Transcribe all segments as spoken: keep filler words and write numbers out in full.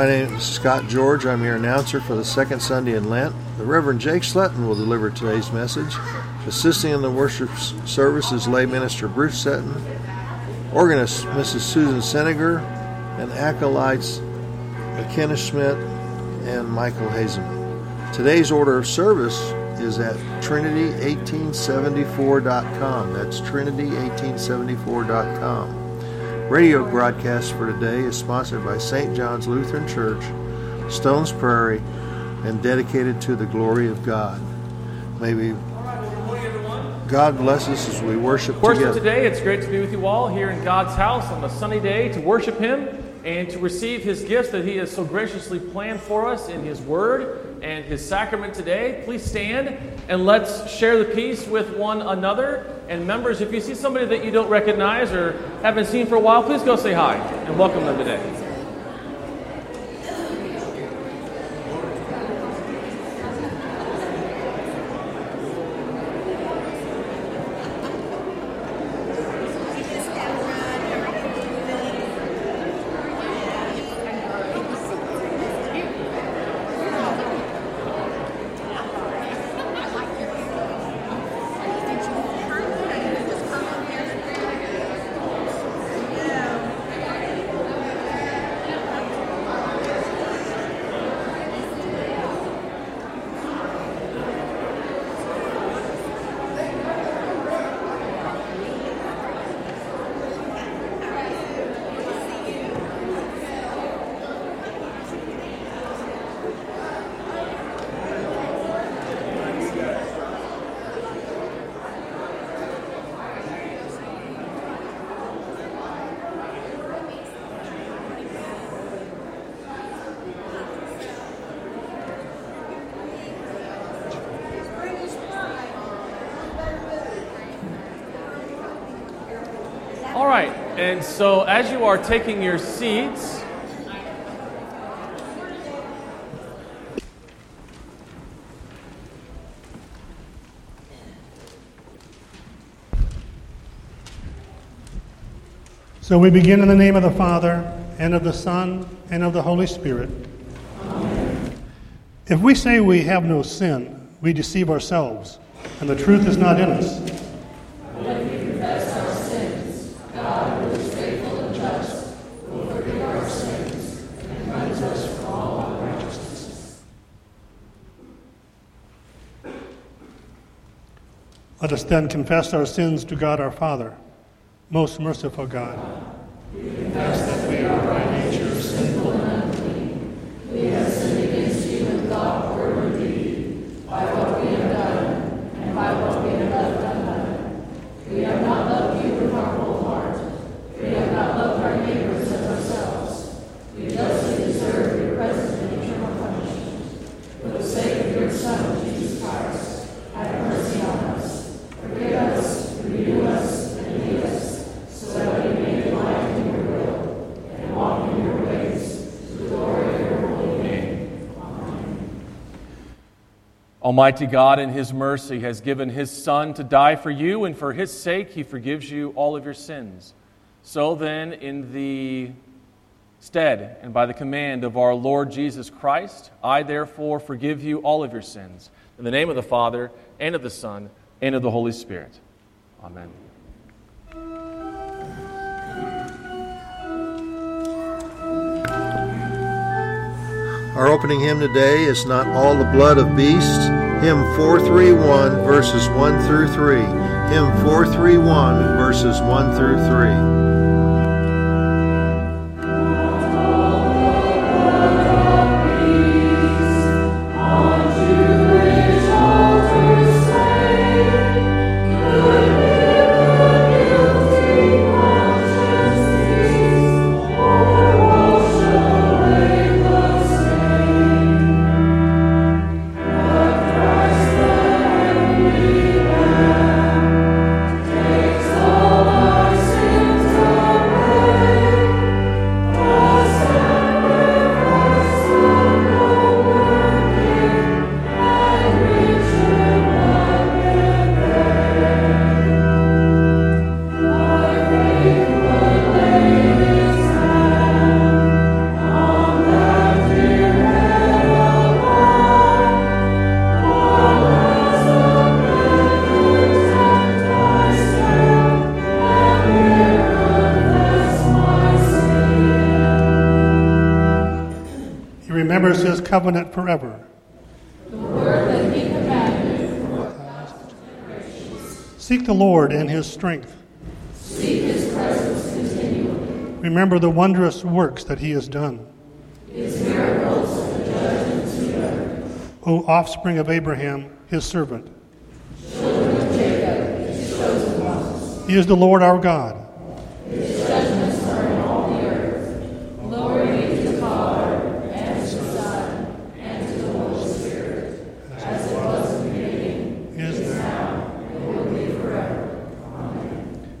My name is Scott George. I'm your announcer for the second Sunday in Lent. The Reverend Jake Sutton will deliver today's message. Assisting in the worship service is lay minister Bruce Sutton, organist Missus Susan Senegar, and acolytes McKenna Schmidt and Michael Hazen. Today's order of service is at trinity eighteen seventy-four dot com. That's trinity eighteen seventy-four dot com. Radio broadcast for today is sponsored by Saint John's Lutheran Church, Stones Prairie, and dedicated to the glory of God. May we, God bless us as we worship together. Worship today, it's great to be with you all here in God's house on a sunny day to worship Him and to receive His gifts that He has so graciously planned for us in His Word and His sacrament today. Please stand and let's share the peace with one another. And members, if you see somebody that you don't recognize or haven't seen for a while, please go say hi and welcome them today. And so as you are taking your seats, so we begin in the name of the Father, and of the Son, and of the Holy Spirit. Amen. If we say we have no sin, we deceive ourselves, and the truth is not in us. Let us then confess our sins to God our Father. Most merciful God, we confess that we are by nature sinful and unclean. We have sinned against you in thought, word, and deed, by what we have done, and by what we have left undone. We have not loved you with our whole heart. We have not loved our neighbors as ourselves. We justly deserve your present and eternal punishment. For the sake of your Son, Jesus Christ, have mercy on us. Forgive us, renew us, and lead us, so that we may delight in your will and walk in your ways, to the glory of your holy name. Amen. Almighty God, in His mercy, has given His Son to die for you, and for His sake He forgives you all of your sins. So then, in the stead and by the command of our Lord Jesus Christ, I therefore forgive you all of your sins. In the name of the Father, and of the Son, and of the Holy Spirit. Amen. Our opening hymn today is Not All the Blood of Beasts, hymn four thirty-one, verses one through three. Hymn four thirty-one, verses one through three. covenant forever. The word that he commanded for a thousand generations. Seek the Lord in his strength. Seek his presence continually. Remember the wondrous works that he has done. His miracles and judgments together. O offspring of Abraham, his servant. Children of Jacob, his chosen ones. He is the Lord our God. His judgments are in all the earth. Glory be to the Father, and to the Son, and to the Holy Spirit, as it was in the beginning, is now, and will be forever. Amen.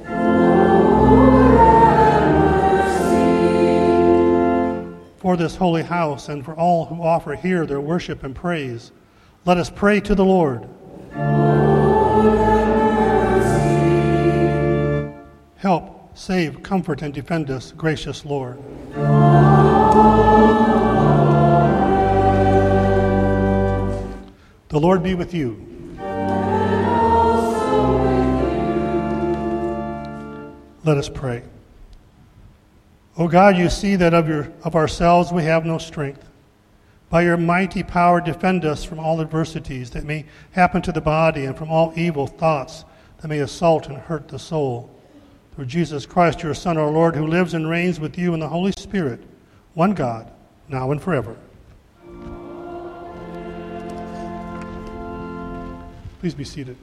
For this holy house and for all who offer here their worship and praise, let us pray to the Lord. Help, save, comfort, and defend us, gracious Lord. The Lord be with you. And also with you. Let us pray. O God, you see that of your of ourselves we have no strength. By your mighty power, defend us from all adversities that may happen to the body and from all evil thoughts that may assault and hurt the soul. Through Jesus Christ, your Son, our Lord, who lives and reigns with you in the Holy Spirit, one God, now and forever. Please be seated.